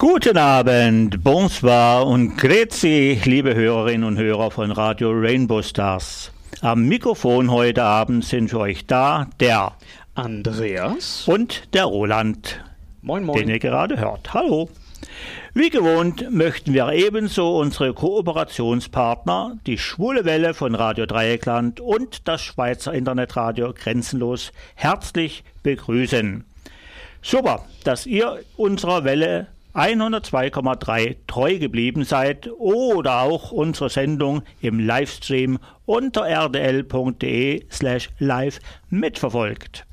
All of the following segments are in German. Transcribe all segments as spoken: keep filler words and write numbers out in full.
Guten Abend, bonsoir und grüezi, liebe Hörerinnen und Hörer von Radio Rainbow Stars. Am Mikrofon heute Abend sind für euch da der Andreas und der Roland, moin, moin. Den ihr gerade hört. Hallo. Wie gewohnt möchten wir ebenso unsere Kooperationspartner, die Schwule Welle von Radio Dreieckland und das Schweizer Internetradio Grenzenlos, herzlich begrüßen. Super, dass ihr unserer Welle hundertzwei Komma drei treu geblieben seid oder auch unsere Sendung im Livestream unter rdl.de slash live mitverfolgt.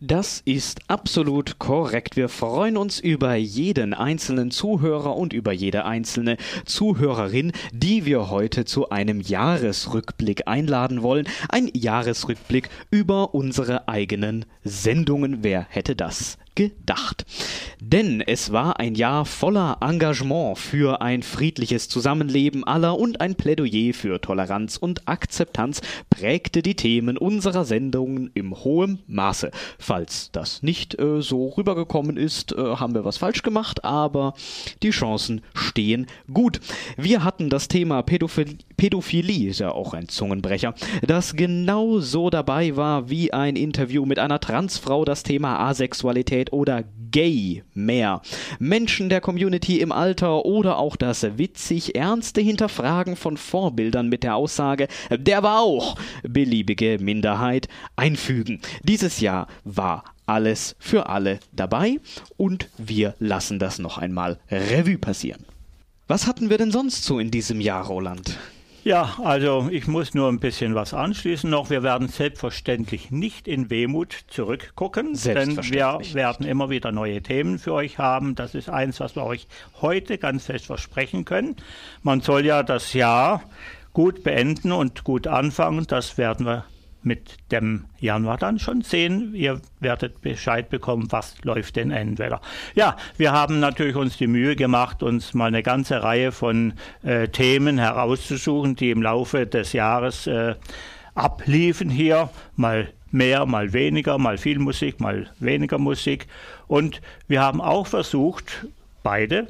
Das ist absolut korrekt. Wir freuen uns über jeden einzelnen Zuhörer und über jede einzelne Zuhörerin, die wir heute zu einem Jahresrückblick einladen wollen. Ein Jahresrückblick über unsere eigenen Sendungen. Wer hätte das gedacht? Denn es war ein Jahr voller Engagement für ein friedliches Zusammenleben aller und ein Plädoyer für Toleranz und Akzeptanz prägte die Themen unserer Sendungen im hohen Maße. Falls das nicht äh, so rübergekommen ist, äh, haben wir was falsch gemacht, aber die Chancen stehen gut. Wir hatten das Thema Pädophilie, Pädophilie ist ja auch ein Zungenbrecher, das genauso dabei war wie ein Interview mit einer Transfrau, das Thema Asexualität oder gay mehr. Menschen der Community im Alter oder auch das witzig ernste Hinterfragen von Vorbildern mit der Aussage, der war auch beliebige Minderheit einfügen. Dieses Jahr war alles für alle dabei und wir lassen das noch einmal Revue passieren. Was hatten wir denn sonst so in diesem Jahr, Roland? Ja, also ich muss nur ein bisschen was anschließen noch. Wir werden selbstverständlich nicht in Wehmut zurückgucken, denn wir werden immer wieder neue Themen für euch haben. Das ist eins, was wir euch heute ganz fest versprechen können. Man soll ja das Jahr gut beenden und gut anfangen. Das werden wir mit dem Januar dann schon sehen. Ihr werdet Bescheid bekommen, was läuft denn entweder. Ja, wir haben natürlich uns die Mühe gemacht, uns mal eine ganze Reihe von äh, Themen herauszusuchen, die im Laufe des Jahres äh, abliefen hier. Mal mehr, mal weniger, mal viel Musik, mal weniger Musik. Und wir haben auch versucht, beide,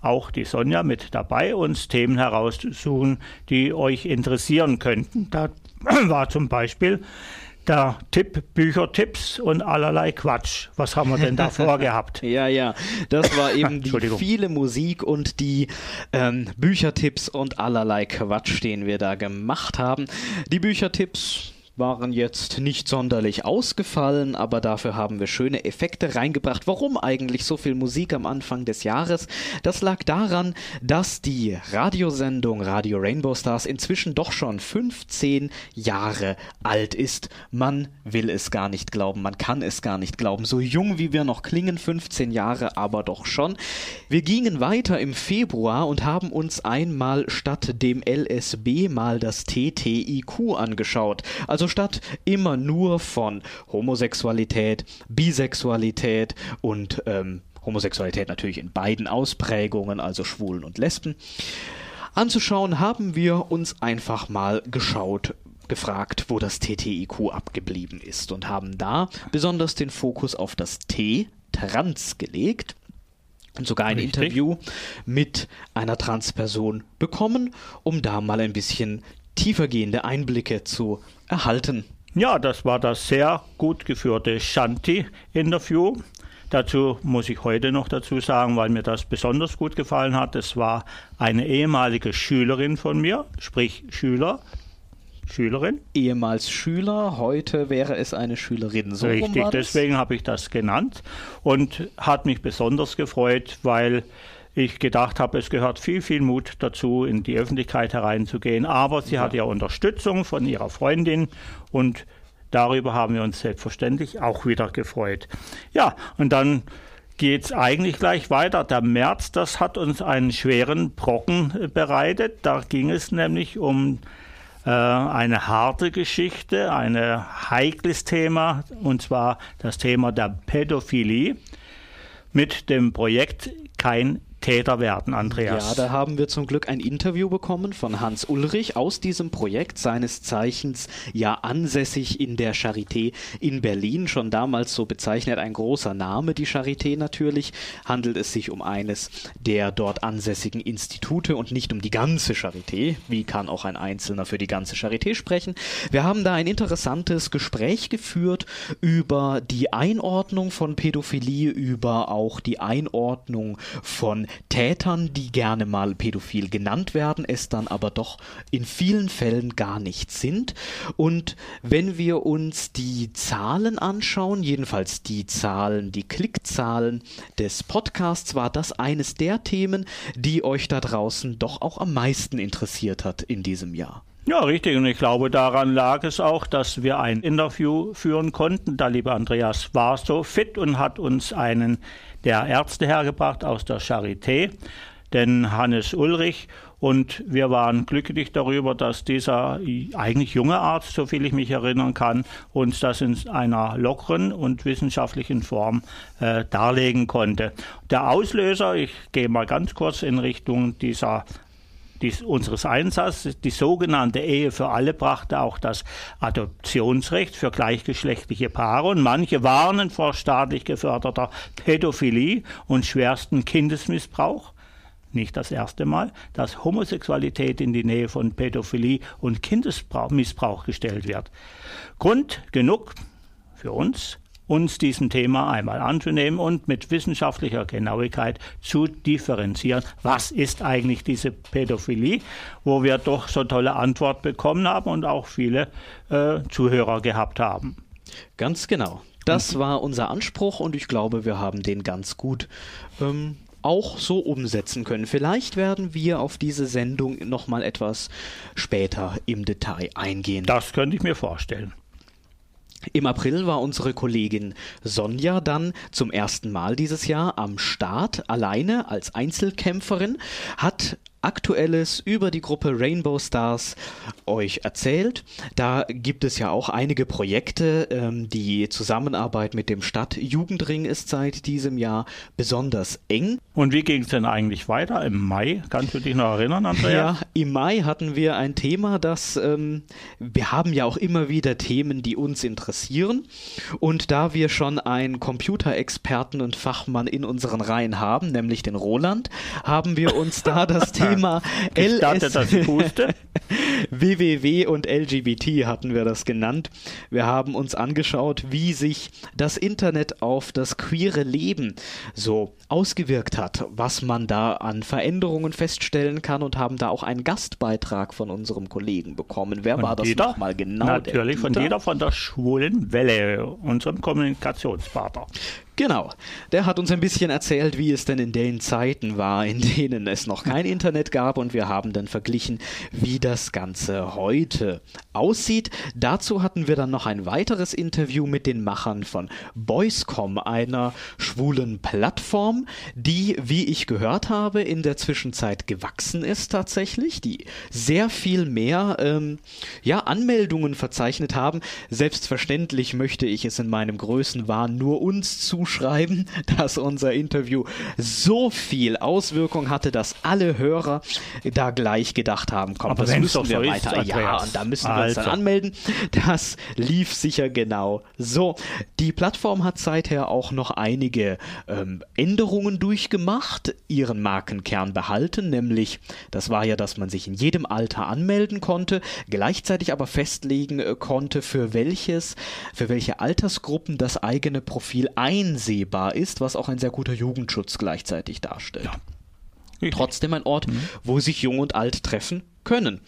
auch die Sonja mit dabei, uns Themen herauszusuchen, die euch interessieren könnten. Da war zum Beispiel der Tipp, Büchertipps und allerlei Quatsch. Was haben wir denn da vorgehabt? Ja, ja, das war eben die viele Musik und die ähm, Büchertipps und allerlei Quatsch, den wir da gemacht haben. Die Büchertipps waren jetzt nicht sonderlich ausgefallen, aber dafür haben wir schöne Effekte reingebracht. Warum eigentlich so viel Musik am Anfang des Jahres? Das lag daran, dass die Radiosendung Radio Rainbow Stars inzwischen doch schon fünfzehn Jahre alt ist. Man will es gar nicht glauben, man kann es gar nicht glauben. So jung wie wir noch klingen, fünfzehn Jahre aber doch schon. Wir gingen weiter im Februar und haben uns einmal statt dem L S B mal das T T I Q angeschaut. Also statt immer nur von Homosexualität, Bisexualität und ähm, Homosexualität natürlich in beiden Ausprägungen, also Schwulen und Lesben, anzuschauen, haben wir uns einfach mal geschaut, gefragt, wo das T T I Q abgeblieben ist und haben da besonders den Fokus auf das T, Trans, gelegt und sogar ein Richtig. Interview mit einer Transperson bekommen, um da mal ein bisschen tiefergehende Einblicke zu erhalten. Ja, das war das sehr gut geführte Shanti-Interview. Dazu muss ich heute noch dazu sagen, weil mir das besonders gut gefallen hat. Es war eine ehemalige Schülerin von mir, sprich Schüler, Schülerin. Ehemals Schüler, heute wäre es eine Schülerin. So Richtig, rum deswegen habe ich das genannt und hat mich besonders gefreut, weil ich gedacht habe, es gehört viel, viel Mut dazu, in die Öffentlichkeit hereinzugehen. Aber sie ja. hat ja Unterstützung von ihrer Freundin und darüber haben wir uns selbstverständlich auch wieder gefreut. Ja, und dann geht es eigentlich gleich weiter. Der März, das hat uns einen schweren Brocken bereitet. Da ging es nämlich um äh, eine harte Geschichte, ein heikles Thema, und zwar das Thema der Pädophilie mit dem Projekt Kein Täter werden, Andreas. Ja, da haben wir zum Glück ein Interview bekommen von Hannes Ulrich aus diesem Projekt, seines Zeichens ja ansässig in der Charité in Berlin, schon damals so bezeichnet, ein großer Name, die Charité natürlich, handelt es sich um eines der dort ansässigen Institute und nicht um die ganze Charité. Wie kann auch ein Einzelner für die ganze Charité sprechen? Wir haben da ein interessantes Gespräch geführt über die Einordnung von Pädophilie, über auch die Einordnung von Tätern, die gerne mal pädophil genannt werden, es dann aber doch in vielen Fällen gar nicht sind. Und wenn wir uns die Zahlen anschauen, jedenfalls die Zahlen, die Klickzahlen des Podcasts, war das eines der Themen, die euch da draußen doch auch am meisten interessiert hat in diesem Jahr. Ja, richtig. Und ich glaube, daran lag es auch, dass wir ein Interview führen konnten. Da, lieber Andreas, war so fit und hat uns einen der Ärzte hergebracht aus der Charité, den Hannes Ulrich. Und wir waren glücklich darüber, dass dieser eigentlich junge Arzt, soviel ich mich erinnern kann, uns das in einer lockeren und wissenschaftlichen Form äh, darlegen konnte. Der Auslöser, ich gehe mal ganz kurz in Richtung dieser Dies, unseres Einsatzes, die sogenannte Ehe für alle, brachte auch das Adoptionsrecht für gleichgeschlechtliche Paare, und manche warnen vor staatlich geförderter Pädophilie und schwersten Kindesmissbrauch. Nicht das erste Mal, dass Homosexualität in die Nähe von Pädophilie und Kindesmissbrauch gestellt wird. Grund genug für uns, uns diesem Thema einmal anzunehmen und mit wissenschaftlicher Genauigkeit zu differenzieren. Was ist eigentlich diese Pädophilie, wo wir doch so tolle Antworten bekommen haben und auch viele äh, Zuhörer gehabt haben. Ganz genau. Das war unser Anspruch, und ich glaube, wir haben den ganz gut ähm auch so umsetzen können. Vielleicht werden wir auf diese Sendung nochmal etwas später im Detail eingehen. Das könnte ich mir vorstellen. Im April war unsere Kollegin Sonja dann zum ersten Mal dieses Jahr am Start, alleine als Einzelkämpferin, hat Aktuelles über die Gruppe Rainbow Stars euch erzählt. Da gibt es ja auch einige Projekte. Ähm, die Zusammenarbeit mit dem Stadtjugendring ist seit diesem Jahr besonders eng. Und wie ging es denn eigentlich weiter im Mai? Kannst du dich noch erinnern, Andrea? Ja, im Mai hatten wir ein Thema, das ähm, wir haben ja auch immer wieder Themen, die uns interessieren. Und da wir schon einen Computerexperten und Fachmann in unseren Reihen haben, nämlich den Roland, haben wir uns da das Thema Thema W W W und L G B T hatten wir das genannt. Wir haben uns angeschaut, wie sich das Internet auf das queere Leben so ausgewirkt hat, was man da an Veränderungen feststellen kann, und haben da auch einen Gastbeitrag von unserem Kollegen bekommen. Wer von war das nochmal genau? Natürlich von jeder von der Schwulen Welle, unserem Kommunikationspartner. Genau, der hat uns ein bisschen erzählt, wie es denn in den Zeiten war, in denen es noch kein Internet gab, und wir haben dann verglichen, wie das Ganze heute aussieht. Dazu hatten wir dann noch ein weiteres Interview mit den Machern von Boys Punkt com, einer schwulen Plattform, die, wie ich gehört habe, in der Zwischenzeit gewachsen ist tatsächlich, die sehr viel mehr ähm, ja, Anmeldungen verzeichnet haben. Selbstverständlich möchte ich es in meinem Größenwahn nur uns zu schreiben, dass unser Interview so viel Auswirkung hatte, dass alle Hörer da gleich gedacht haben, komm, aber das müssen wir weiter, ja, und da müssen wir uns dann anmelden. Das lief sicher genau so. Die Plattform hat seither auch noch einige ähm, Änderungen durchgemacht, ihren Markenkern behalten, nämlich, das war ja, dass man sich in jedem Alter anmelden konnte, gleichzeitig aber festlegen äh, konnte, für welches, für welche Altersgruppen das eigene Profil einsehbar ist, was auch ein sehr guter Jugendschutz gleichzeitig darstellt. Ja. Trotzdem ein Ort, mhm. wo sich Jung und Alt treffen können.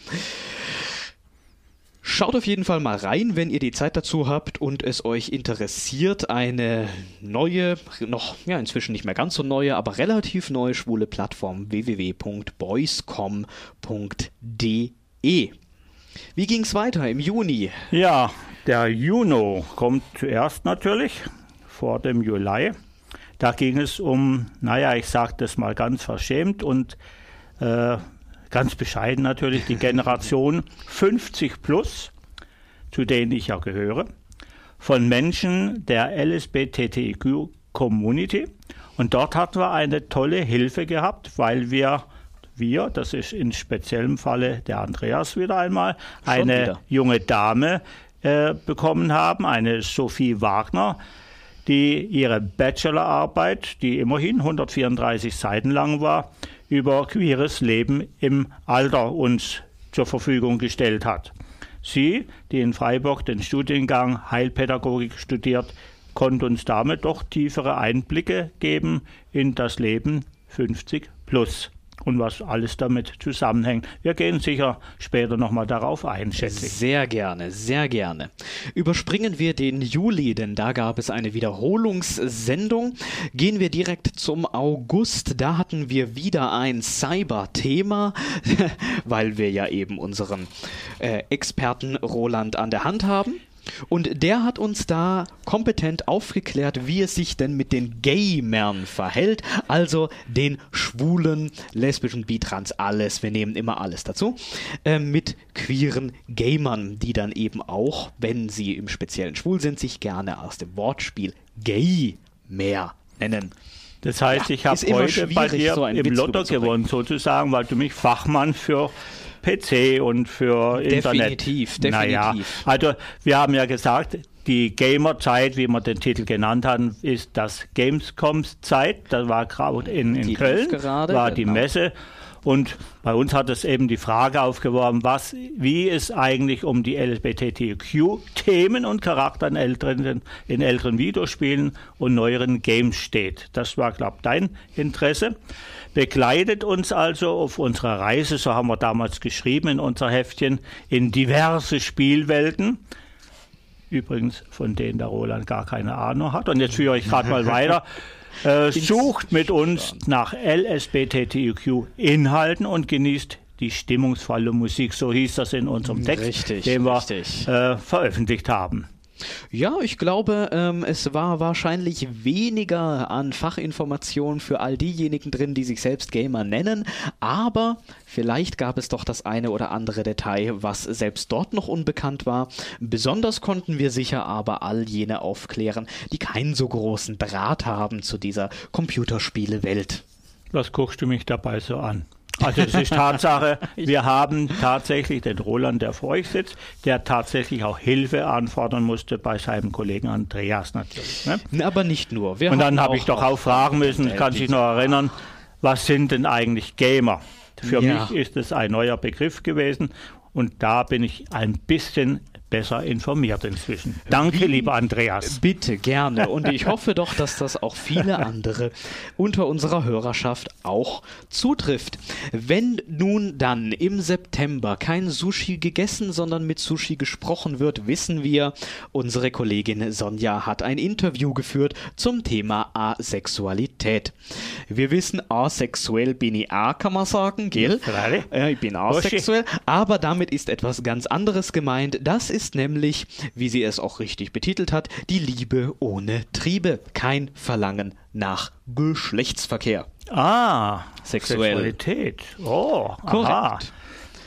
Schaut auf jeden Fall mal rein, wenn ihr die Zeit dazu habt und es euch interessiert. Eine neue, noch ja inzwischen nicht mehr ganz so neue, aber relativ neue schwule Plattform w w w punkt boys punkt com punkt d e. Wie ging es weiter im Juni? Ja, der Juno kommt zuerst natürlich. Vor dem Juli. Da ging es um, naja, ich sage das mal ganz verschämt und äh, ganz bescheiden natürlich, die Generation fünfzig plus, zu denen ich ja gehöre, von Menschen der L S B T T I Q Community, Und dort hatten wir eine tolle Hilfe gehabt, weil wir, wir, das ist in speziellem Falle der Andreas wieder einmal, Schon eine wieder. junge Dame äh, bekommen haben, eine Sophie Wagner, die ihre Bachelorarbeit, die immerhin hundertvierunddreißig Seiten lang war, über queeres Leben im Alter uns zur Verfügung gestellt hat. Sie, die in Freiburg den Studiengang Heilpädagogik studiert, konnte uns damit doch tiefere Einblicke geben in das Leben fünfzig plus und was alles damit zusammenhängt. Wir gehen sicher später nochmal darauf ein, schätze ich. Sehr gerne, sehr gerne. Überspringen wir den Juli, denn da gab es eine Wiederholungssendung. Gehen wir direkt zum August. Da hatten wir wieder ein Cyber-Thema, weil wir ja eben unseren äh, Experten Roland an der Hand haben. Und der hat uns da kompetent aufgeklärt, wie es sich denn mit den Gamern verhält, also den schwulen, lesbischen, bitrans, alles, wir nehmen immer alles dazu, äh, mit queeren Gamern, die dann eben auch, wenn sie im Speziellen schwul sind, sich gerne aus dem Wortspiel Gay-Mehr nennen. Das heißt, ja, ich habe heute bei dir so im Lotto gewonnen, sozusagen, weil du mich Fachmann für P C und für Internet. Definitiv, definitiv. Naja, also wir haben ja gesagt, die Gamer-Zeit, wie wir den Titel genannt haben, ist das Gamescoms-Zeit. Da war gerade in, in Köln, gerade, war die genau. Messe. Und bei uns hat es eben die Frage aufgeworfen, was, wie es eigentlich um die L G B T Q-Themen und Charakter in älteren, in älteren Videospielen und neueren Games steht. Das war, glaube ich, dein Interesse. Begleitet uns also auf unserer Reise, so haben wir damals geschrieben in unser Heftchen, in diverse Spielwelten. Übrigens, von denen der Roland gar keine Ahnung hat. Und jetzt führe ich gerade mal weiter. Äh, sucht mit uns nach L S B T Q-Inhalten und genießt die stimmungsvolle Musik. So hieß das in unserem Text, richtig, den wir richtig. Äh, veröffentlicht haben. Ja, ich glaube, ähm, es war wahrscheinlich weniger an Fachinformationen für all diejenigen drin, die sich selbst Gamer nennen, aber vielleicht gab es doch das eine oder andere Detail, was selbst dort noch unbekannt war. Besonders konnten wir sicher aber all jene aufklären, die keinen so großen Draht haben zu dieser Computerspielewelt. Was guckst du mich dabei so an? Also es ist Tatsache, wir haben tatsächlich den Roland, der vor euch sitzt, der tatsächlich auch Hilfe anfordern musste bei seinem Kollegen Andreas natürlich. Ne? Aber nicht nur. Wir und dann habe ich doch auch fragen müssen, kann sich noch erinnern, was sind denn eigentlich Gamer? Für ja. mich ist es ein neuer Begriff gewesen und da bin ich ein bisschen besser informiert inzwischen. Danke, Wie, lieber Andreas. Bitte, gerne. Und ich hoffe doch, dass das auch viele andere unter unserer Hörerschaft auch zutrifft. Wenn nun dann im September kein Sushi gegessen, sondern mit Sushi gesprochen wird, wissen wir, unsere Kollegin Sonja hat ein Interview geführt zum Thema Asexualität. Wir wissen, asexuell bin ich auch, kann man sagen, gell? Äh, ich bin asexuell, aber damit ist etwas ganz anderes gemeint. Das ist ist nämlich, wie sie es auch richtig betitelt hat, die Liebe ohne Triebe. Kein Verlangen nach Geschlechtsverkehr. Ah, Sexuell. Sexualität. Oh, korrekt. Aha.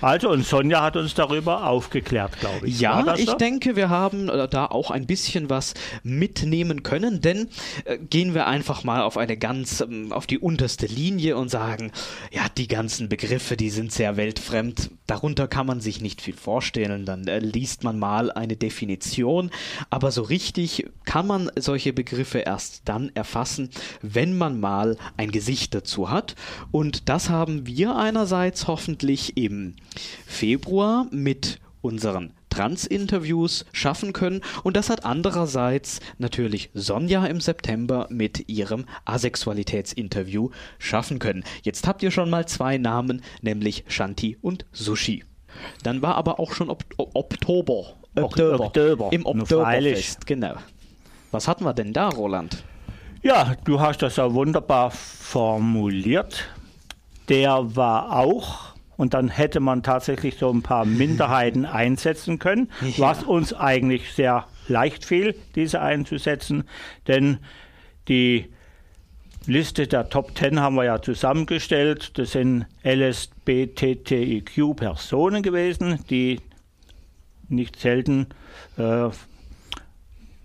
Also, und Sonja hat uns darüber aufgeklärt, glaube ich. Ja, ich so? denke, wir haben da auch ein bisschen was mitnehmen können, denn äh, gehen wir einfach mal auf eine ganz, ähm, auf die unterste Linie und sagen, ja, die ganzen Begriffe, die sind sehr weltfremd, darunter kann man sich nicht viel vorstellen, dann äh, liest man mal eine Definition, aber so richtig kann man solche Begriffe erst dann erfassen, wenn man mal ein Gesicht dazu hat, und das haben wir einerseits hoffentlich im Februar mit unseren Trans-Interviews schaffen können, und das hat andererseits natürlich Sonja im September mit ihrem Asexualitätsinterview schaffen können. Jetzt habt ihr schon mal zwei Namen, nämlich Shanti und Sushi. Dann war aber auch schon Ob- Oktober, Oktober, Oktober im Oktoberfest, genau. Was hatten wir denn da, Roland? Ja, du hast das ja wunderbar formuliert. Der war auch Und dann hätte man tatsächlich so ein paar Minderheiten einsetzen können, ja. was uns eigentlich sehr leicht fiel, diese einzusetzen. Denn die Liste der Top Ten haben wir ja zusammengestellt. Das sind L S B T T I Q-Personen gewesen, die nicht selten äh,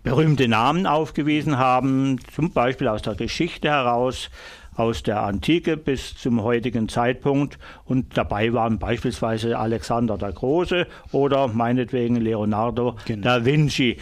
berühmte Namen aufgewiesen haben, zum Beispiel aus der Geschichte heraus, aus der Antike bis zum heutigen Zeitpunkt. Und dabei waren beispielsweise Alexander der Große oder meinetwegen Leonardo genau. da Vinci.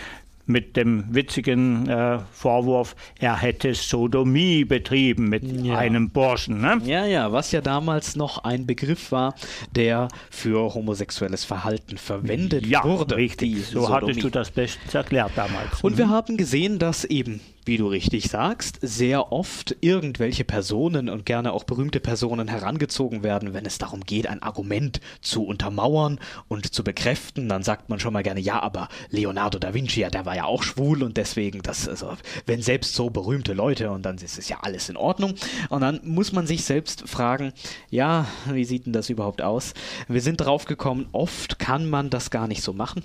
Mit dem witzigen äh, Vorwurf, er hätte Sodomie betrieben mit ja. einem Burschen. Ne? Ja, ja, was ja damals noch ein Begriff war, der für homosexuelles Verhalten verwendet ja, wurde. Ja, richtig. So Sodomie. Hattest du das bestens erklärt damals. Und mhm. wir haben gesehen, dass eben, wie du richtig sagst, sehr oft irgendwelche Personen und gerne auch berühmte Personen herangezogen werden, wenn es darum geht, ein Argument zu untermauern und zu bekräften. Dann sagt man schon mal gerne, ja, aber Leonardo da Vinci, ja, der war ja auch schwul und deswegen, das, also, wenn selbst so berühmte Leute, und dann ist es ja alles in Ordnung. Und dann muss man sich selbst fragen, ja, wie sieht denn das überhaupt aus? Wir sind drauf gekommen, oft kann man das gar nicht so machen.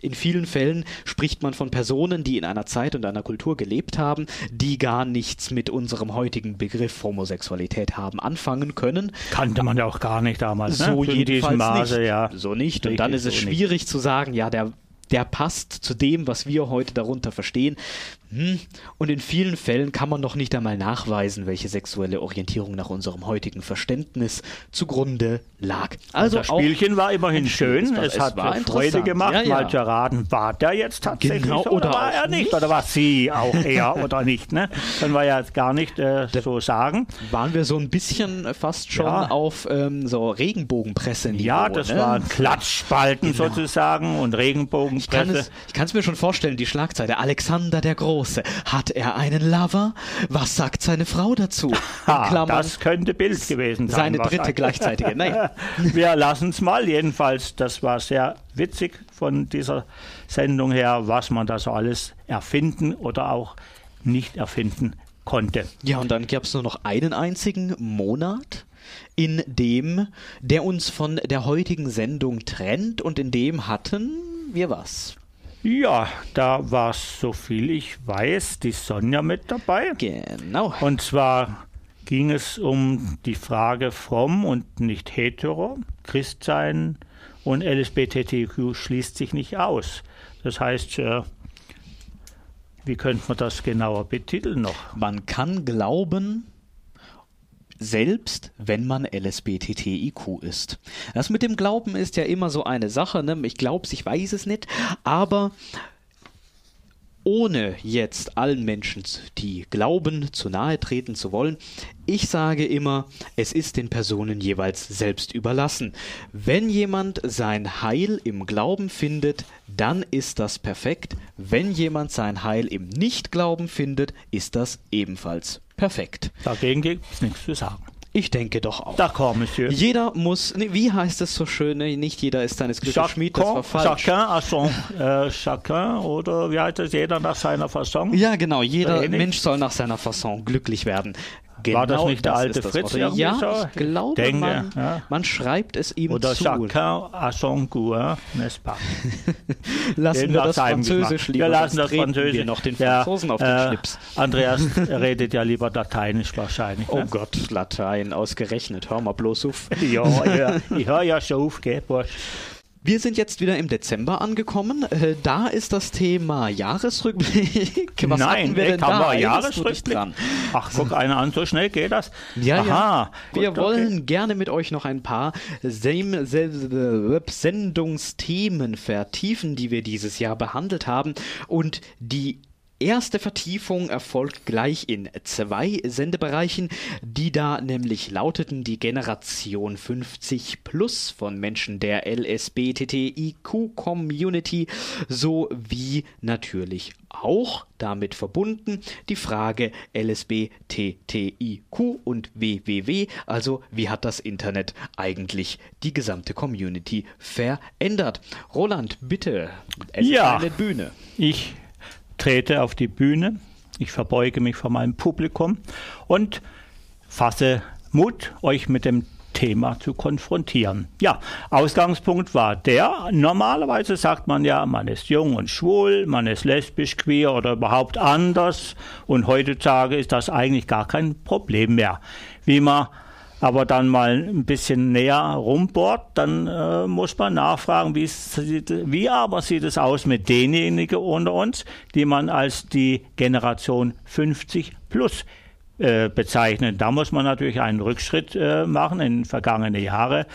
In vielen Fällen spricht man von Personen, die in einer Zeit und einer Kultur gelebt haben, die gar nichts mit unserem heutigen Begriff Homosexualität haben anfangen können. Kannte man ja auch gar nicht damals. So ne? jedenfalls Maße, nicht. Ja. So nicht. Und dann ist es so schwierig nicht. zu sagen, ja, der, der passt zu dem, was wir heute darunter verstehen. Und in vielen Fällen kann man noch nicht einmal nachweisen, welche sexuelle Orientierung nach unserem heutigen Verständnis zugrunde lag. Also das Spielchen war immerhin schön, es hat Freude gemacht, ja, ja. mal zu erraten, war der jetzt tatsächlich genau, so, oder, oder war er nicht? nicht? Oder war sie auch er oder nicht? Ne? Können wir ja jetzt gar nicht äh, so sagen. Waren wir so ein bisschen fast schon ja. auf ähm, so Regenbogenpresse-Niveau. Ja, das ne? waren Klatschspalten genau. sozusagen und Regenbogenpresse. Ich kann es mir schon vorstellen, die Schlagzeile Alexander der Große. Hat er einen Lover? Was sagt seine Frau dazu? Aha, das könnte Bild gewesen sein. Seine dritte gleichzeitige. Naja. Wir lassen es mal. Jedenfalls, das war sehr witzig von dieser Sendung her, was man da so alles erfinden oder auch nicht erfinden konnte. Ja, und dann gab es nur noch einen einzigen Monat, in dem, der uns von der heutigen Sendung trennt, und in dem hatten wir was. Ja, da war, soviel ich weiß, die Sonja mit dabei. Genau. Und zwar ging es um die Frage fromm und nicht hetero, Christsein und L S B T Q schließt sich nicht aus. Das heißt, äh, wie könnte man das genauer betiteln noch? Man kann glauben, selbst wenn man L S B T T I Q ist. Das mit dem Glauben ist ja immer so eine Sache, ne? Ich glaub's, ich weiß es nicht, aber ohne jetzt allen Menschen, die glauben, zu nahe treten zu wollen, ich sage immer, es ist den Personen jeweils selbst überlassen. Wenn jemand sein Heil im Glauben findet, dann ist das perfekt. Wenn jemand sein Heil im Nichtglauben findet, ist das ebenfalls perfekt. Dagegen gibt es nichts zu sagen. Ich denke doch auch. D'accord, Monsieur. Jeder muss, nee, wie heißt es so schön, nicht jeder ist seines Glückes Schmied, das war falsch. Chacun à son, äh, chacun, oder wie heißt es, jeder nach seiner Fasson? Ja, genau, jeder Mensch soll nach seiner Fasson glücklich werden. Genau, war das nicht der das alte Fritz? Ja, so? ich glaube, denke, man, ja. man schreibt es ihm Oder zu. Oder chacun à son goût, n'est-ce pas? Lassen den wir das Französisch lieber. Wir lassen das Französisch. Wir noch den Franzosen der, auf den äh, Schlips. Andreas redet ja lieber Lateinisch wahrscheinlich. Ne? Oh Gott, Latein ausgerechnet. Hör mal bloß auf. ja, ja, ich höre ja schon auf, gell, Bursch. Wir sind jetzt wieder im Dezember angekommen. Äh, da ist das Thema Jahresrückblick. Was Nein, wir ey, denn kann da? Jahresrückblick. Dran? Ach, guck einer an, so schnell geht das. Ja, Aha, ja. Wir gut, wollen okay. gerne mit euch noch ein paar Sem- Sem- Sendungsthemen vertiefen, die wir dieses Jahr behandelt haben, und die erste Vertiefung erfolgt gleich in zwei Sendebereichen, die da nämlich lauteten die Generation fünfzig plus von Menschen der L S B T T I Q-Community sowie natürlich auch damit verbunden die Frage L S B T T I Q und W W W, also wie hat das Internet eigentlich die gesamte Community verändert? Roland, bitte, es ja, ist eine Bühne. Ich trete auf die Bühne, ich verbeuge mich vor meinem Publikum und fasse Mut, euch mit dem Thema zu konfrontieren. Ja, Ausgangspunkt war der, normalerweise sagt man ja, man ist jung und schwul, man ist lesbisch, queer oder überhaupt anders, und heutzutage ist das eigentlich gar kein Problem mehr, wie man aber dann mal ein bisschen näher rumbohrt, dann äh, muss man nachfragen, wie, wie aber sieht es aus mit denjenigen unter uns, die man als die Generation fünfzig plus äh, bezeichnet. Da muss man natürlich einen Rückschritt äh, machen in vergangene Jahre.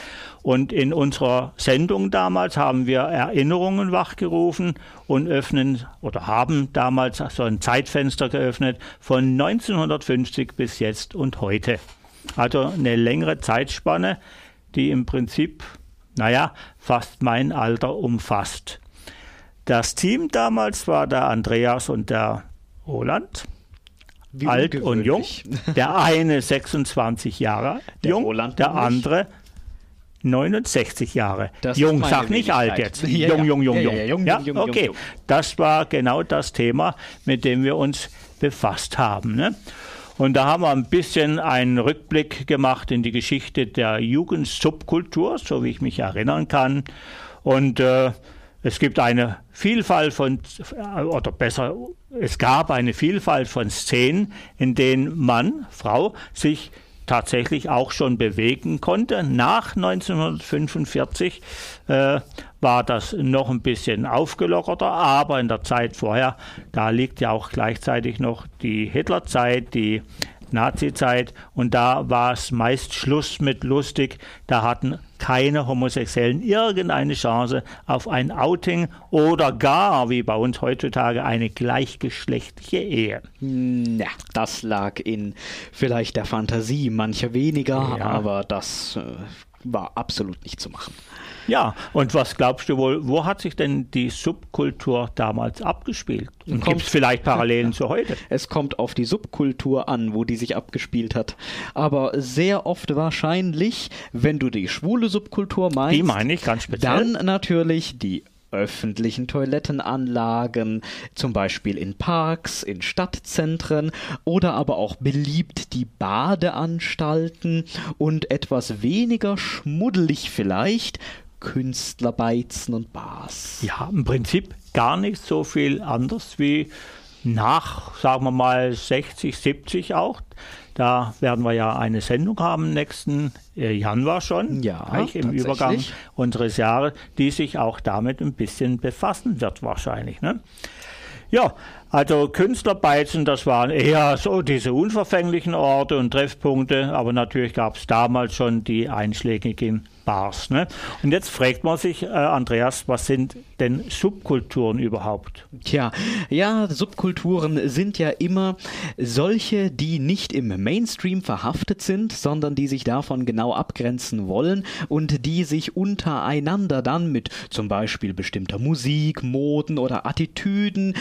Und in unserer Sendung damals haben wir Erinnerungen wachgerufen und öffnen oder haben damals so ein Zeitfenster geöffnet von neunzehnhundertfünfzig bis jetzt und heute. Also eine längere Zeitspanne, die im Prinzip, naja, fast mein Alter umfasst. Das Team damals war der Andreas und der Roland, wie alt und jung. Der eine sechsundzwanzig Jahre der jung, Roland der andere neunundsechzig Jahre. Das jung, sag nicht alt Zeit. Jetzt. Ja, jung, jung, jung, ja, ja, jung. Ja, jung, okay. Jung, jung. Das war genau das Thema, mit dem wir uns befasst haben, ne? Und da haben wir ein bisschen einen Rückblick gemacht in die Geschichte der Jugendsubkultur, so wie ich mich erinnern kann. Und äh, es gibt eine Vielfalt von, oder besser, es gab eine Vielfalt von Szenen, in denen Mann, Frau sich tatsächlich auch schon bewegen konnte. Nach neunzehnhundertfünfundvierzig äh, war das noch ein bisschen aufgelockerter, aber in der Zeit vorher, da liegt ja auch gleichzeitig noch die Hitlerzeit, die Nazizeit, und da war es meist Schluss mit lustig. Da hatten keine Homosexuellen irgendeine Chance auf ein Outing oder gar, wie bei uns heutzutage, eine gleichgeschlechtliche Ehe. Ja, das lag in vielleicht der Fantasie mancher weniger, ja. Aber das äh, war absolut nicht zu machen. Ja, und was glaubst du wohl, wo hat sich denn die Subkultur damals abgespielt? Und gibt es vielleicht Parallelen zu heute? Es kommt auf die Subkultur an, wo die sich abgespielt hat. Aber sehr oft wahrscheinlich, wenn du die schwule Subkultur meinst, die meine ich ganz speziell, dann natürlich die öffentlichen Toilettenanlagen, zum Beispiel in Parks, in Stadtzentren oder aber auch beliebt die Badeanstalten und etwas weniger schmuddelig vielleicht Künstlerbeizen und Bars. Ja, im Prinzip gar nicht so viel anders wie nach, sagen wir mal, sechzig, siebzig auch. Da werden wir ja eine Sendung haben, nächsten Januar schon, ja, im Übergang unseres Jahres, die sich auch damit ein bisschen befassen wird wahrscheinlich, ne? Ja, also Künstlerbeizen, das waren eher so diese unverfänglichen Orte und Treffpunkte, aber natürlich gab es damals schon die einschlägigen Bars, ne? Und jetzt fragt man sich, äh, Andreas, was sind denn Subkulturen überhaupt? Tja, ja, Subkulturen sind ja immer solche, die nicht im Mainstream verhaftet sind, sondern die sich davon genau abgrenzen wollen und die sich untereinander dann mit zum Beispiel bestimmter Musik, Moden oder Attitüden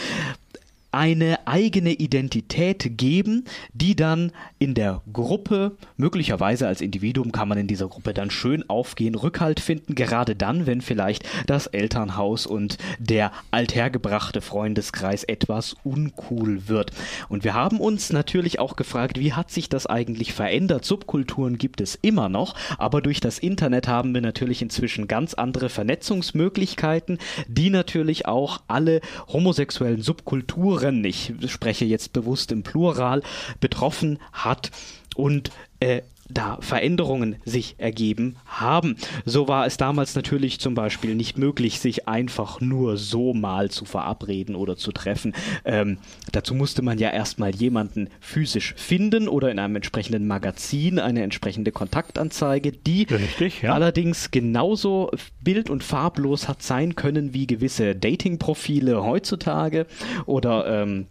eine eigene Identität geben, die dann in der Gruppe, möglicherweise als Individuum kann man in dieser Gruppe dann schön aufgehen, Rückhalt finden, gerade dann, wenn vielleicht das Elternhaus und der althergebrachte Freundeskreis etwas uncool wird. Und wir haben uns natürlich auch gefragt, wie hat sich das eigentlich verändert? Subkulturen gibt es immer noch, aber durch das Internet haben wir natürlich inzwischen ganz andere Vernetzungsmöglichkeiten, die natürlich auch alle homosexuellen Subkulturen, ich spreche jetzt bewusst im Plural, betroffen hat und äh, da Veränderungen sich ergeben haben. So war es damals natürlich zum Beispiel nicht möglich, sich einfach nur so mal zu verabreden oder zu treffen. Ähm, dazu musste man ja erstmal jemanden physisch finden oder in einem entsprechenden Magazin eine entsprechende Kontaktanzeige, die Richtig, ja. allerdings genauso bild- und farblos hat sein können wie gewisse Dating-Profile heutzutage oder ähm,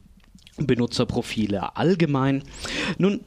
Benutzerprofile allgemein. Nun,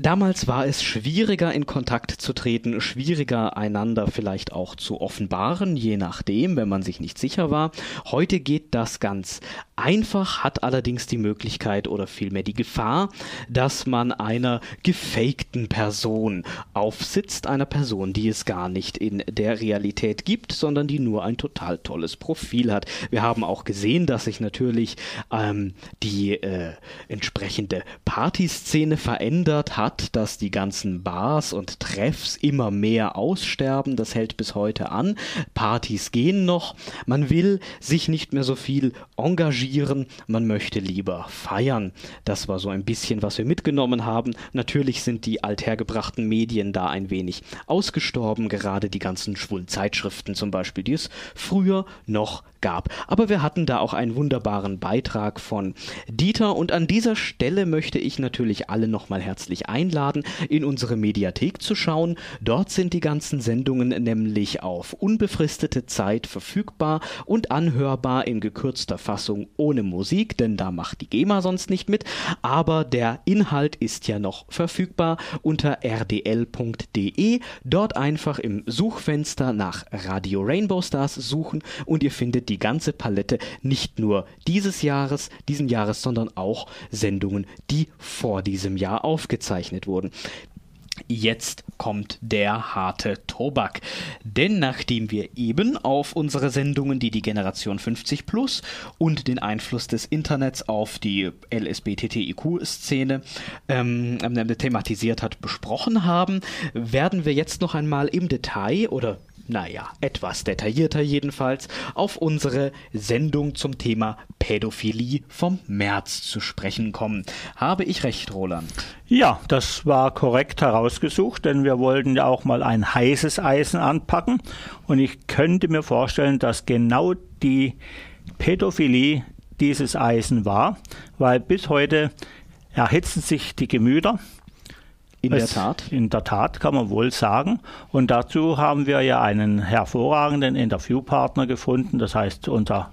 damals war es schwieriger, in Kontakt zu treten, schwieriger, einander vielleicht auch zu offenbaren, je nachdem, wenn man sich nicht sicher war. Heute geht das ganz einfach, hat allerdings die Möglichkeit oder vielmehr die Gefahr, dass man einer gefakten Person aufsitzt, einer Person, die es gar nicht in der Realität gibt, sondern die nur ein total tolles Profil hat. Wir haben auch gesehen, dass sich natürlich ähm, die äh, entsprechende Partyszene verändert hat, dass die ganzen Bars und Treffs immer mehr aussterben. Das hält bis heute an. Partys gehen noch. Man will sich nicht mehr so viel engagieren logieren, man möchte lieber feiern. Das war so ein bisschen, was wir mitgenommen haben. Natürlich sind die althergebrachten Medien da ein wenig ausgestorben, gerade die ganzen schwulen Zeitschriften zum Beispiel, die es früher noch gab. Aber wir hatten da auch einen wunderbaren Beitrag von Dieter und an dieser Stelle möchte ich natürlich alle nochmal herzlich einladen, in unsere Mediathek zu schauen. Dort sind die ganzen Sendungen nämlich auf unbefristete Zeit verfügbar und anhörbar in gekürzter Fassung ohne Musik, denn da macht die GEMA sonst nicht mit, aber der Inhalt ist ja noch verfügbar unter r d l punkt d e. Dort einfach im Suchfenster nach Radio Rainbow Stars suchen und ihr findet die ganze Palette, nicht nur dieses Jahres, diesen Jahres, sondern auch Sendungen, die vor diesem Jahr aufgezeichnet wurden. Jetzt kommt der harte Tobak. Denn nachdem wir eben auf unsere Sendungen, die die Generation fünfzig plus und den Einfluss des Internets auf die L S B T T I Q-Szene ähm, thematisiert hat, besprochen haben, werden wir jetzt noch einmal im Detail oder naja, etwas detaillierter jedenfalls, auf unsere Sendung zum Thema Pädophilie vom März zu sprechen kommen. Habe ich recht, Roland? Ja, das war korrekt herausgesucht, denn wir wollten ja auch mal ein heißes Eisen anpacken. Und ich könnte mir vorstellen, dass genau die Pädophilie dieses Eisen war, weil bis heute erhitzen sich die Gemüter. In der Tat. In der Tat, kann man wohl sagen. Und dazu haben wir ja einen hervorragenden Interviewpartner gefunden. Das heißt, unser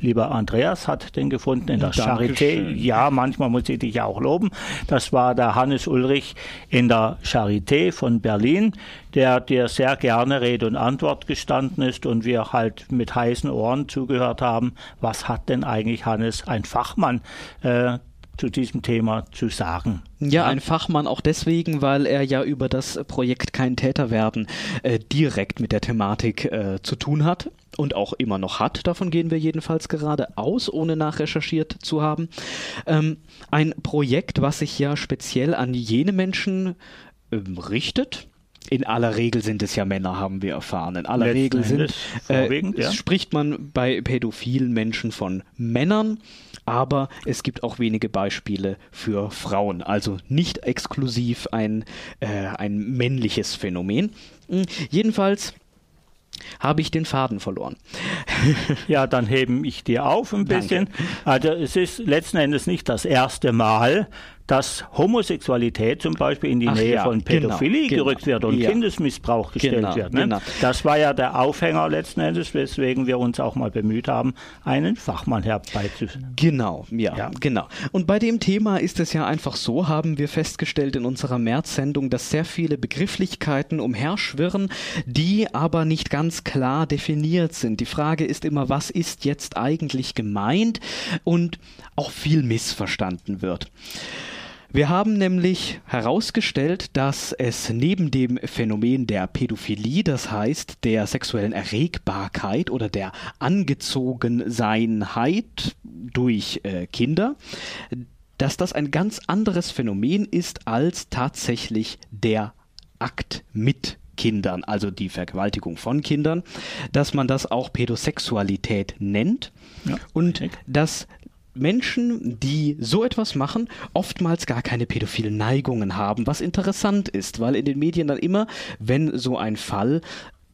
lieber Andreas hat den gefunden in der Dankeschön. Charité. Ja, manchmal muss ich dich auch loben. Das war der Hannes Ulrich in der Charité von Berlin, der dir sehr gerne Rede und Antwort gestanden ist und wir halt mit heißen Ohren zugehört haben. Was hat denn eigentlich Hannes, ein Fachmann, äh, zu diesem Thema zu sagen? Ja, ein Fachmann auch deswegen, weil er ja über das Projekt Kein Täter werden äh, direkt mit der Thematik äh, zu tun hat und auch immer noch hat. Davon gehen wir jedenfalls gerade aus, ohne nachrecherchiert zu haben. Ähm, ein Projekt, was sich ja speziell an jene Menschen ähm, richtet. In aller Regel sind es ja Männer, haben wir erfahren. In aller Letzten Regel sind, vorwiegend, äh, ja. spricht man bei pädophilen Menschen von Männern, aber es gibt auch wenige Beispiele für Frauen. Also nicht exklusiv ein, äh, ein männliches Phänomen. Jedenfalls habe ich den Faden verloren. Ja, dann heben ich dir auf ein bisschen. Danke. Also es ist letzten Endes nicht das erste Mal, dass Homosexualität zum Beispiel in die Ach Nähe ja, von Pädophilie genau, gerückt genau, wird und ja. Kindesmissbrauch gestellt genau, wird. Ne? Genau. Das war ja der Aufhänger letzten Endes, weswegen wir uns auch mal bemüht haben, einen Fachmann herbeizuführen. Genau, ja, ja, genau. Und bei dem Thema ist es ja einfach so, haben wir festgestellt in unserer März-Sendung, dass sehr viele Begrifflichkeiten umherschwirren, die aber nicht ganz klar definiert sind. Die Frage ist immer, was ist jetzt eigentlich gemeint und auch viel missverstanden wird. Wir haben nämlich herausgestellt, dass es neben dem Phänomen der Pädophilie, das heißt der sexuellen Erregbarkeit oder der Angezogenseinheit durch äh, Kinder, dass das ein ganz anderes Phänomen ist als tatsächlich der Akt mit Kindern, also die Vergewaltigung von Kindern, dass man das auch Pädosexualität nennt ja, und dass Menschen, die so etwas machen, oftmals gar keine pädophilen Neigungen haben, was interessant ist, weil in den Medien dann immer, wenn so ein Fall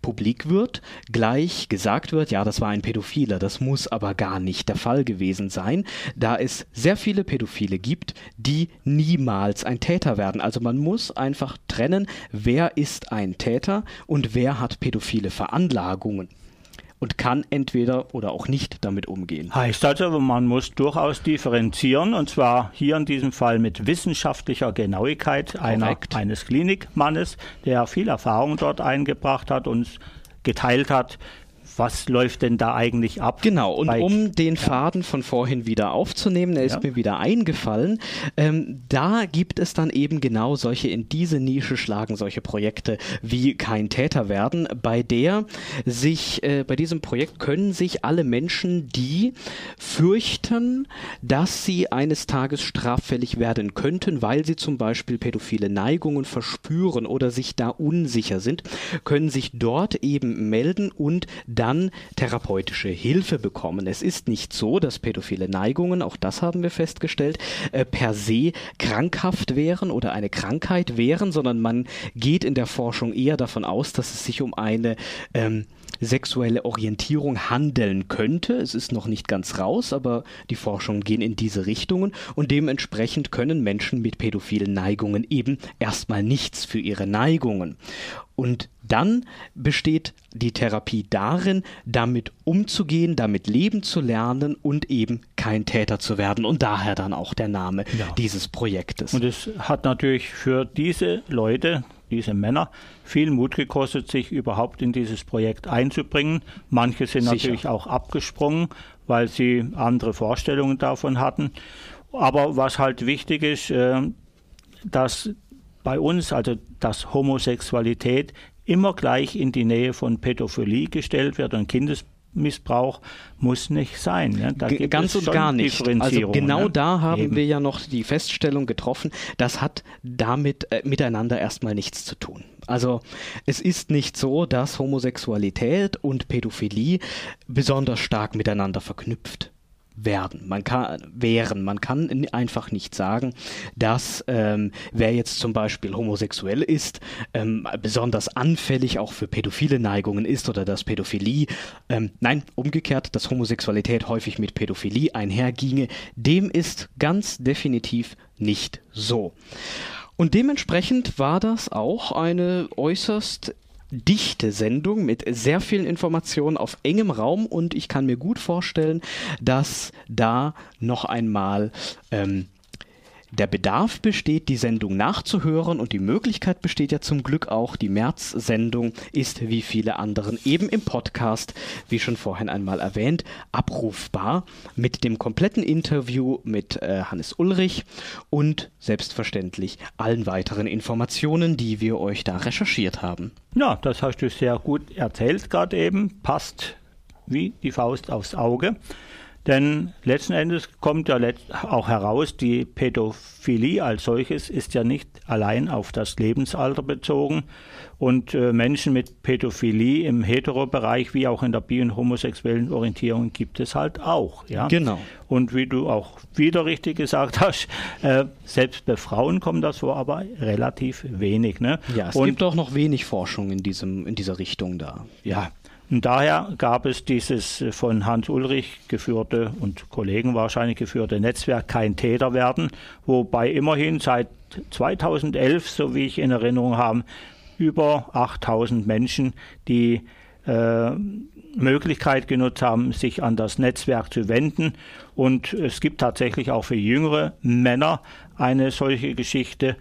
publik wird, gleich gesagt wird, ja, das war ein Pädophiler, das muss aber gar nicht der Fall gewesen sein, da es sehr viele Pädophile gibt, die niemals ein Täter werden. Also man muss einfach trennen, wer ist ein Täter und wer hat pädophile Veranlagungen und kann entweder oder auch nicht damit umgehen. Heißt also, man muss durchaus differenzieren, und zwar hier in diesem Fall mit wissenschaftlicher Genauigkeit einer, eines Klinikmannes, der viel Erfahrung dort eingebracht hat und geteilt hat, was läuft denn da eigentlich ab? Genau, und bei, um den ja. Faden von vorhin wieder aufzunehmen, er ist ja. mir wieder eingefallen, ähm, da gibt es dann eben genau solche, in diese Nische schlagen solche Projekte wie Kein Täter werden, bei der sich, äh, bei diesem Projekt können sich alle Menschen, die fürchten, dass sie eines Tages straffällig werden könnten, weil sie zum Beispiel pädophile Neigungen verspüren oder sich da unsicher sind, können sich dort eben melden und dann therapeutische Hilfe bekommen. Es ist nicht so, dass pädophile Neigungen, auch das haben wir festgestellt, äh, per se krankhaft wären oder eine Krankheit wären, sondern man geht in der Forschung eher davon aus, dass es sich um eine ähm, sexuelle Orientierung handeln könnte. Es ist noch nicht ganz raus, aber die Forschungen gehen in diese Richtungen und dementsprechend können Menschen mit pädophilen Neigungen eben erstmal nichts für ihre Neigungen. Und dann besteht die Therapie darin, damit umzugehen, damit leben zu lernen und eben kein Täter zu werden. Und daher dann auch der Name ja. dieses Projektes. Und es hat natürlich für diese Leute, diese Männer, viel Mut gekostet, sich überhaupt in dieses Projekt einzubringen. Manche sind Sicher. natürlich auch abgesprungen, weil sie andere Vorstellungen davon hatten. Aber was halt wichtig ist, dass bei uns, also dass Homosexualität immer gleich in die Nähe von Pädophilie gestellt wird und Kindesmissbrauch muss nicht sein. Ne? Da gibt Ganz es und gar nicht. Also genau ne? da haben Eben. wir ja noch die Feststellung getroffen, das hat damit äh, miteinander erstmal nichts zu tun. Also es ist nicht so, dass Homosexualität und Pädophilie besonders stark miteinander verknüpft werden. Man kann wären. Man kann einfach nicht sagen, dass ähm, wer jetzt zum Beispiel homosexuell ist, ähm, besonders anfällig auch für pädophile Neigungen ist oder dass Pädophilie, ähm, nein, umgekehrt, dass Homosexualität häufig mit Pädophilie einherginge, dem ist ganz definitiv nicht so. Und dementsprechend war das auch eine äußerst dichte Sendung mit sehr vielen Informationen auf engem Raum und ich kann mir gut vorstellen, dass da noch einmal ähm, der Bedarf besteht, die Sendung nachzuhören und die Möglichkeit besteht ja zum Glück auch, die März-Sendung ist wie viele anderen eben im Podcast, wie schon vorhin einmal erwähnt, abrufbar mit dem kompletten Interview mit äh, Hannes Ulrich und selbstverständlich allen weiteren Informationen, die wir euch da recherchiert haben. Ja, das hast du sehr gut erzählt gerade eben, passt wie die Faust aufs Auge. Denn letzten Endes kommt ja auch heraus, die Pädophilie als solches ist ja nicht allein auf das Lebensalter bezogen. Und äh, Menschen mit Pädophilie im Heterobereich wie auch in der bi- und homosexuellen Orientierung gibt es halt auch. Ja? Genau. Und wie du auch wieder richtig gesagt hast, äh, selbst bei Frauen kommt das vor, aber relativ wenig. Ne? Ja, es und, gibt auch noch wenig Forschung in, diesem, in dieser Richtung da. Ja. Und daher gab es dieses von Hannes Ulrich geführte und Kollegen wahrscheinlich geführte Netzwerk Kein Täter werden, wobei immerhin seit zweitausendelf, so wie ich in Erinnerung habe, über achttausend Menschen die äh, Möglichkeit genutzt haben, sich an das Netzwerk zu wenden. Und es gibt tatsächlich auch für jüngere Männer eine solche Geschichte,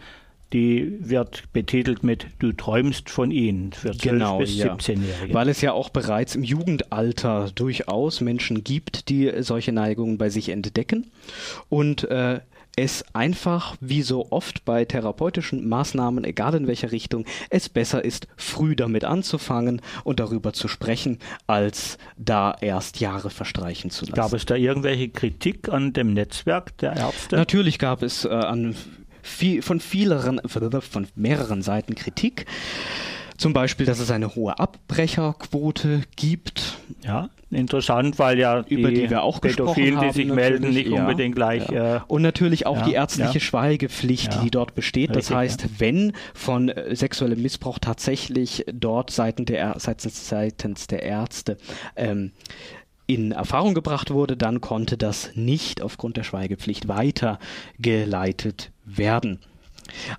die wird betitelt mit Du träumst von ihnen für zwölf genau, bis ja. siebzehnjährige. Weil es ja auch bereits im Jugendalter durchaus Menschen gibt, die solche Neigungen bei sich entdecken und äh, es einfach, wie so oft bei therapeutischen Maßnahmen, egal in welcher Richtung, es besser ist, früh damit anzufangen und darüber zu sprechen, als da erst Jahre verstreichen zu lassen. Gab es da irgendwelche Kritik an dem Netzwerk der Ärzte? Natürlich gab es äh, an Viel, von, vieleren, von mehreren Seiten Kritik. Zum Beispiel, dass es eine hohe Abbrecherquote gibt. Ja, interessant, weil ja die, über die wir auch Pädophilen, haben, die sich melden, nicht ja, unbedingt gleich... Ja. Äh, und natürlich auch ja, die ärztliche ja. Schweigepflicht, ja. die dort besteht. Das Richtig, heißt, ja. wenn von sexuellem Missbrauch tatsächlich dort seitens der, seitens, seitens der Ärzte... Ähm, in Erfahrung gebracht wurde, dann konnte das nicht aufgrund der Schweigepflicht weitergeleitet werden.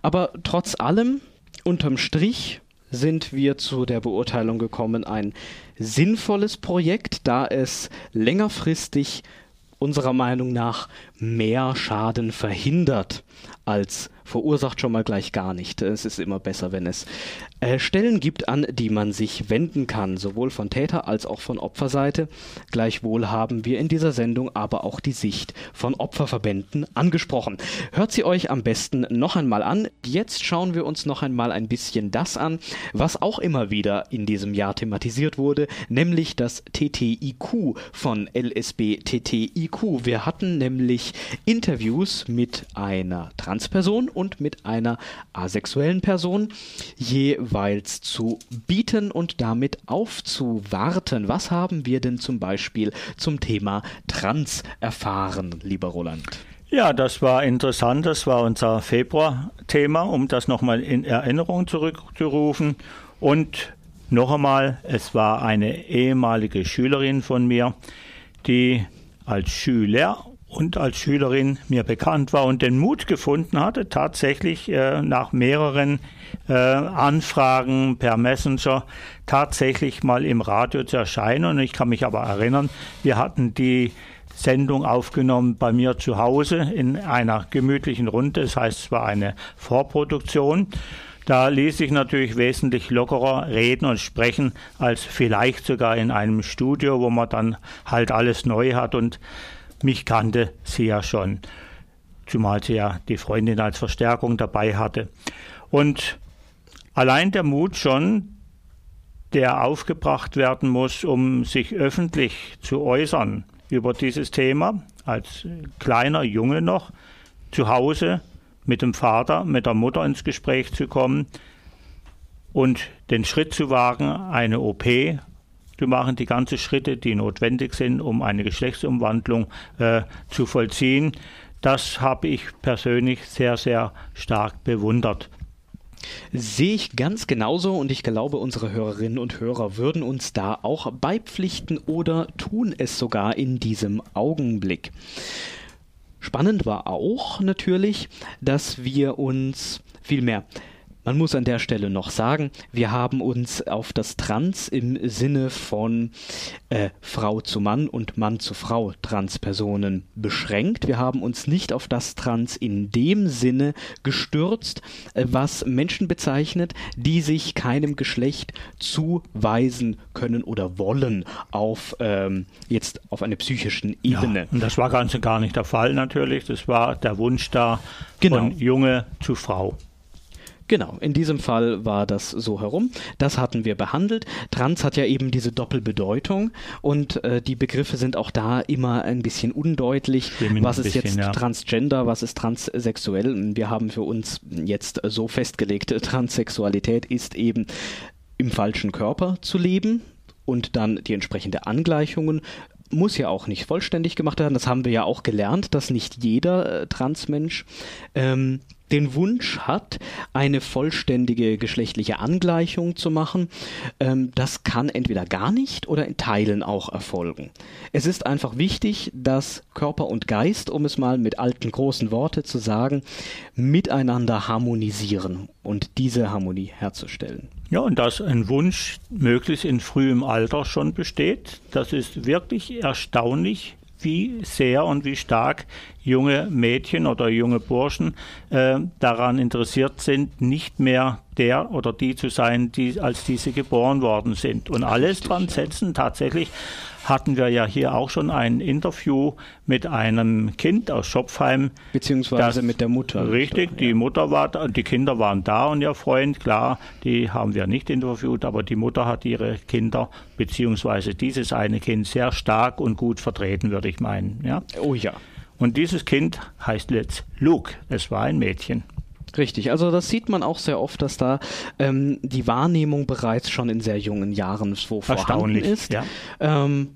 Aber trotz allem, unterm Strich, sind wir zu der Beurteilung gekommen, ein sinnvolles Projekt, da es längerfristig unserer Meinung nach mehr Schaden verhindert als verursacht, schon mal gleich gar nicht. Es ist immer besser, wenn es äh, Stellen gibt, an die man sich wenden kann, sowohl von Täter- als auch von Opferseite. Gleichwohl haben wir in dieser Sendung aber auch die Sicht von Opferverbänden angesprochen. Hört sie euch am besten noch einmal an. Jetzt schauen wir uns noch einmal ein bisschen das an, was auch immer wieder in diesem Jahr thematisiert wurde, nämlich das T T I Q von L S B T T I Q. Wir hatten nämlich Interviews mit einer Transperson und mit einer asexuellen Person jeweils zu bieten und damit aufzuwarten. Was haben wir denn zum Beispiel zum Thema Trans erfahren, lieber Roland? Ja, das war interessant. Das war unser Februar-Thema, um das nochmal in Erinnerung zurückzurufen. Und noch einmal, es war eine ehemalige Schülerin von mir, die als Schüler und als Schülerin mir bekannt war und den Mut gefunden hatte, tatsächlich äh, nach mehreren äh, Anfragen per Messenger tatsächlich mal im Radio zu erscheinen. Und ich kann mich aber erinnern, wir hatten die Sendung aufgenommen bei mir zu Hause in einer gemütlichen Runde. Das heißt, es war eine Vorproduktion. Da ließ sich natürlich wesentlich lockerer reden und sprechen, als vielleicht sogar in einem Studio, wo man dann halt alles neu hat, und mich kannte sie ja schon, zumal sie ja die Freundin als Verstärkung dabei hatte. Und allein der Mut schon, der aufgebracht werden muss, um sich öffentlich zu äußern über dieses Thema, als kleiner Junge noch, zu Hause mit dem Vater, mit der Mutter ins Gespräch zu kommen und den Schritt zu wagen, eine O P zu machen, die ganzen Schritte, die notwendig sind, um eine Geschlechtsumwandlung äh, zu vollziehen. Das habe ich persönlich sehr, sehr stark bewundert. Sehe ich ganz genauso, und ich glaube, unsere Hörerinnen und Hörer würden uns da auch beipflichten oder tun es sogar in diesem Augenblick. Spannend war auch natürlich, dass wir uns vielmehr, man muss an der Stelle noch sagen, wir haben uns auf das Trans im Sinne von äh, Frau zu Mann und Mann zu Frau Transpersonen beschränkt. Wir haben uns nicht auf das Trans in dem Sinne gestürzt, äh, was Menschen bezeichnet, die sich keinem Geschlecht zuweisen können oder wollen auf ähm, jetzt auf einer psychischen Ebene. Ja, und das war ganz und gar nicht der Fall natürlich. Das war der Wunsch da, genau, von Junge zu Frau. Genau, in diesem Fall war das so herum. Das hatten wir behandelt. Trans hat ja eben diese Doppelbedeutung, und äh, die Begriffe sind auch da immer ein bisschen undeutlich. Stimmt, was ist jetzt, ja, Transgender, was ist transsexuell? Wir haben für uns jetzt so festgelegt, Transsexualität ist eben im falschen Körper zu leben und dann die entsprechende Angleichungen. Muss ja auch nicht vollständig gemacht werden. Das haben wir ja auch gelernt, dass nicht jeder äh, Transmensch ähm, den Wunsch hat, eine vollständige geschlechtliche Angleichung zu machen. Ähm, das kann entweder gar nicht oder in Teilen auch erfolgen. Es ist einfach wichtig, dass Körper und Geist, um es mal mit alten großen Worten zu sagen, miteinander harmonisieren und diese Harmonie herzustellen. Ja, und dass ein Wunsch möglichst in frühem Alter schon besteht, das ist wirklich erstaunlich, wie sehr und wie stark junge Mädchen oder junge Burschen äh, daran interessiert sind, nicht mehr der oder die zu sein, die, als diese geboren worden sind. Und alles dran setzen, tatsächlich hatten wir ja hier auch schon ein Interview mit einem Kind aus Schopfheim. Beziehungsweise das, mit der Mutter. Richtig, doch, ja. Die Mutter war da, die Kinder waren da und ihr Freund, klar, die haben wir nicht interviewt, aber die Mutter hat ihre Kinder, beziehungsweise dieses eine Kind, sehr stark und gut vertreten, würde ich meinen. Ja? Oh ja. Und dieses Kind heißt jetzt Luke. Es war ein Mädchen. Richtig, also das sieht man auch sehr oft, dass da ähm, die Wahrnehmung bereits schon in sehr jungen Jahren so vorhanden ist. Ja. Ähm,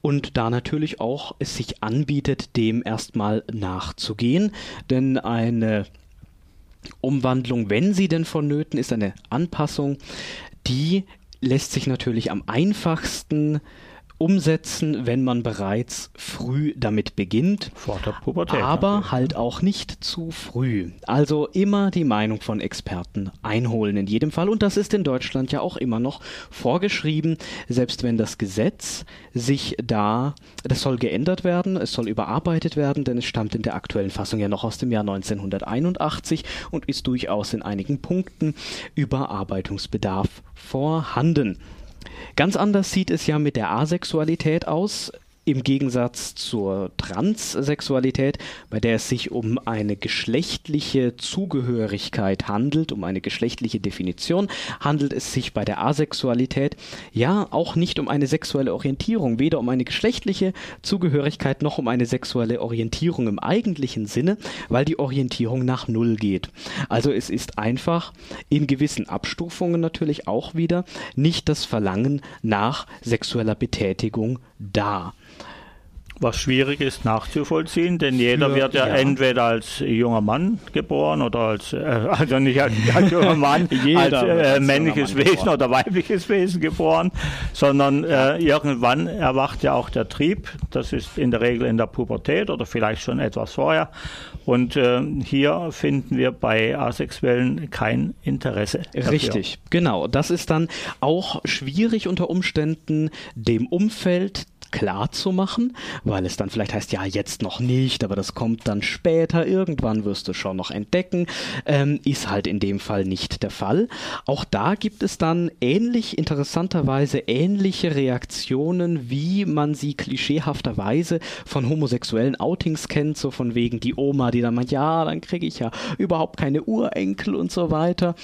und da natürlich auch es sich anbietet, dem erstmal nachzugehen, denn eine Umwandlung, wenn sie denn vonnöten ist, eine Anpassung, die lässt sich natürlich am einfachsten umsetzen, wenn man bereits früh damit beginnt, vor der Pubertät, aber natürlich halt auch nicht zu früh. Also immer die Meinung von Experten einholen in jedem Fall, und das ist in Deutschland ja auch immer noch vorgeschrieben, selbst wenn das Gesetz sich da, das soll geändert werden, es soll überarbeitet werden, denn es stammt in der aktuellen Fassung ja noch aus dem Jahr neunzehnhunderteinundachtzig und ist durchaus in einigen Punkten Überarbeitungsbedarf vorhanden. Ganz anders sieht es ja mit der Asexualität aus. im Gegensatz zur Transsexualität, bei der es sich um eine geschlechtliche Zugehörigkeit handelt, um eine geschlechtliche Definition, handelt es sich bei der Asexualität ja auch nicht um eine sexuelle Orientierung, weder um eine geschlechtliche Zugehörigkeit noch um eine sexuelle Orientierung im eigentlichen Sinne, weil die Orientierung nach Null geht. Also es ist einfach in gewissen Abstufungen natürlich auch wieder nicht das Verlangen nach sexueller Betätigung da. Was schwierig ist nachzuvollziehen, denn jeder Für, wird ja, ja entweder als junger Mann geboren oder als, äh, also nicht als, als junger Mann, als, äh, als männliches Mann Wesen geboren. Oder weibliches Wesen geboren, sondern äh, irgendwann erwacht ja auch der Trieb. Das ist in der Regel in der Pubertät oder vielleicht schon etwas vorher. Und äh, hier finden wir bei Asexuellen kein Interesse dafür. Richtig, genau. Das ist dann auch schwierig unter Umständen dem Umfeld klar zu machen, weil es dann vielleicht heißt, ja, jetzt noch nicht, aber das kommt dann später, irgendwann wirst du schon noch entdecken, ähm, ist halt in dem Fall nicht der Fall. Auch da gibt es dann ähnlich, interessanterweise ähnliche Reaktionen, wie man sie klischeehafterweise von homosexuellen Outings kennt, so von wegen die Oma, die dann meint, ja, dann kriege ich ja überhaupt keine Urenkel und so weiter.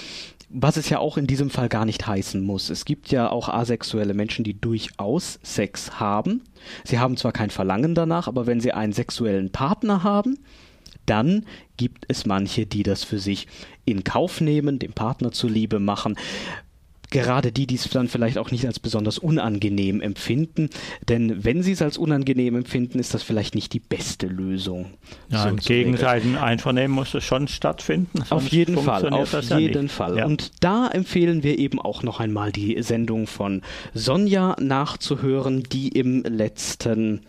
Was es ja auch in diesem Fall gar nicht heißen muss. Es gibt ja auch asexuelle Menschen, die durchaus Sex haben. Sie haben zwar kein Verlangen danach, aber wenn sie einen sexuellen Partner haben, dann gibt es manche, die das für sich in Kauf nehmen, dem Partner zuliebe machen. Gerade die, die es dann vielleicht auch nicht als besonders unangenehm empfinden. Denn wenn sie es als unangenehm empfinden, ist das vielleicht nicht die beste Lösung. Ja, so im Gegenteil, ein Einvernehmen muss es schon stattfinden. Auf jeden Fall, auf jeden Fall. Ja. Und da empfehlen wir eben auch noch einmal die Sendung von Sonja nachzuhören, die im letzten,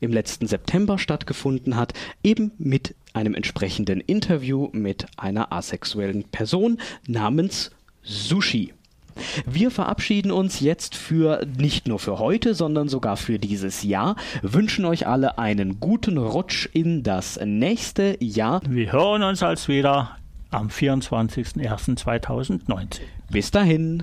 im letzten September stattgefunden hat, eben mit einem entsprechenden Interview mit einer asexuellen Person namens Sushi. Wir verabschieden uns jetzt für nicht nur für heute, sondern sogar für dieses Jahr. Wünschen euch alle einen guten Rutsch in das nächste Jahr. Wir hören uns als wieder am vierundzwanzigsten ersten zweitausendneunzehn. Bis dahin.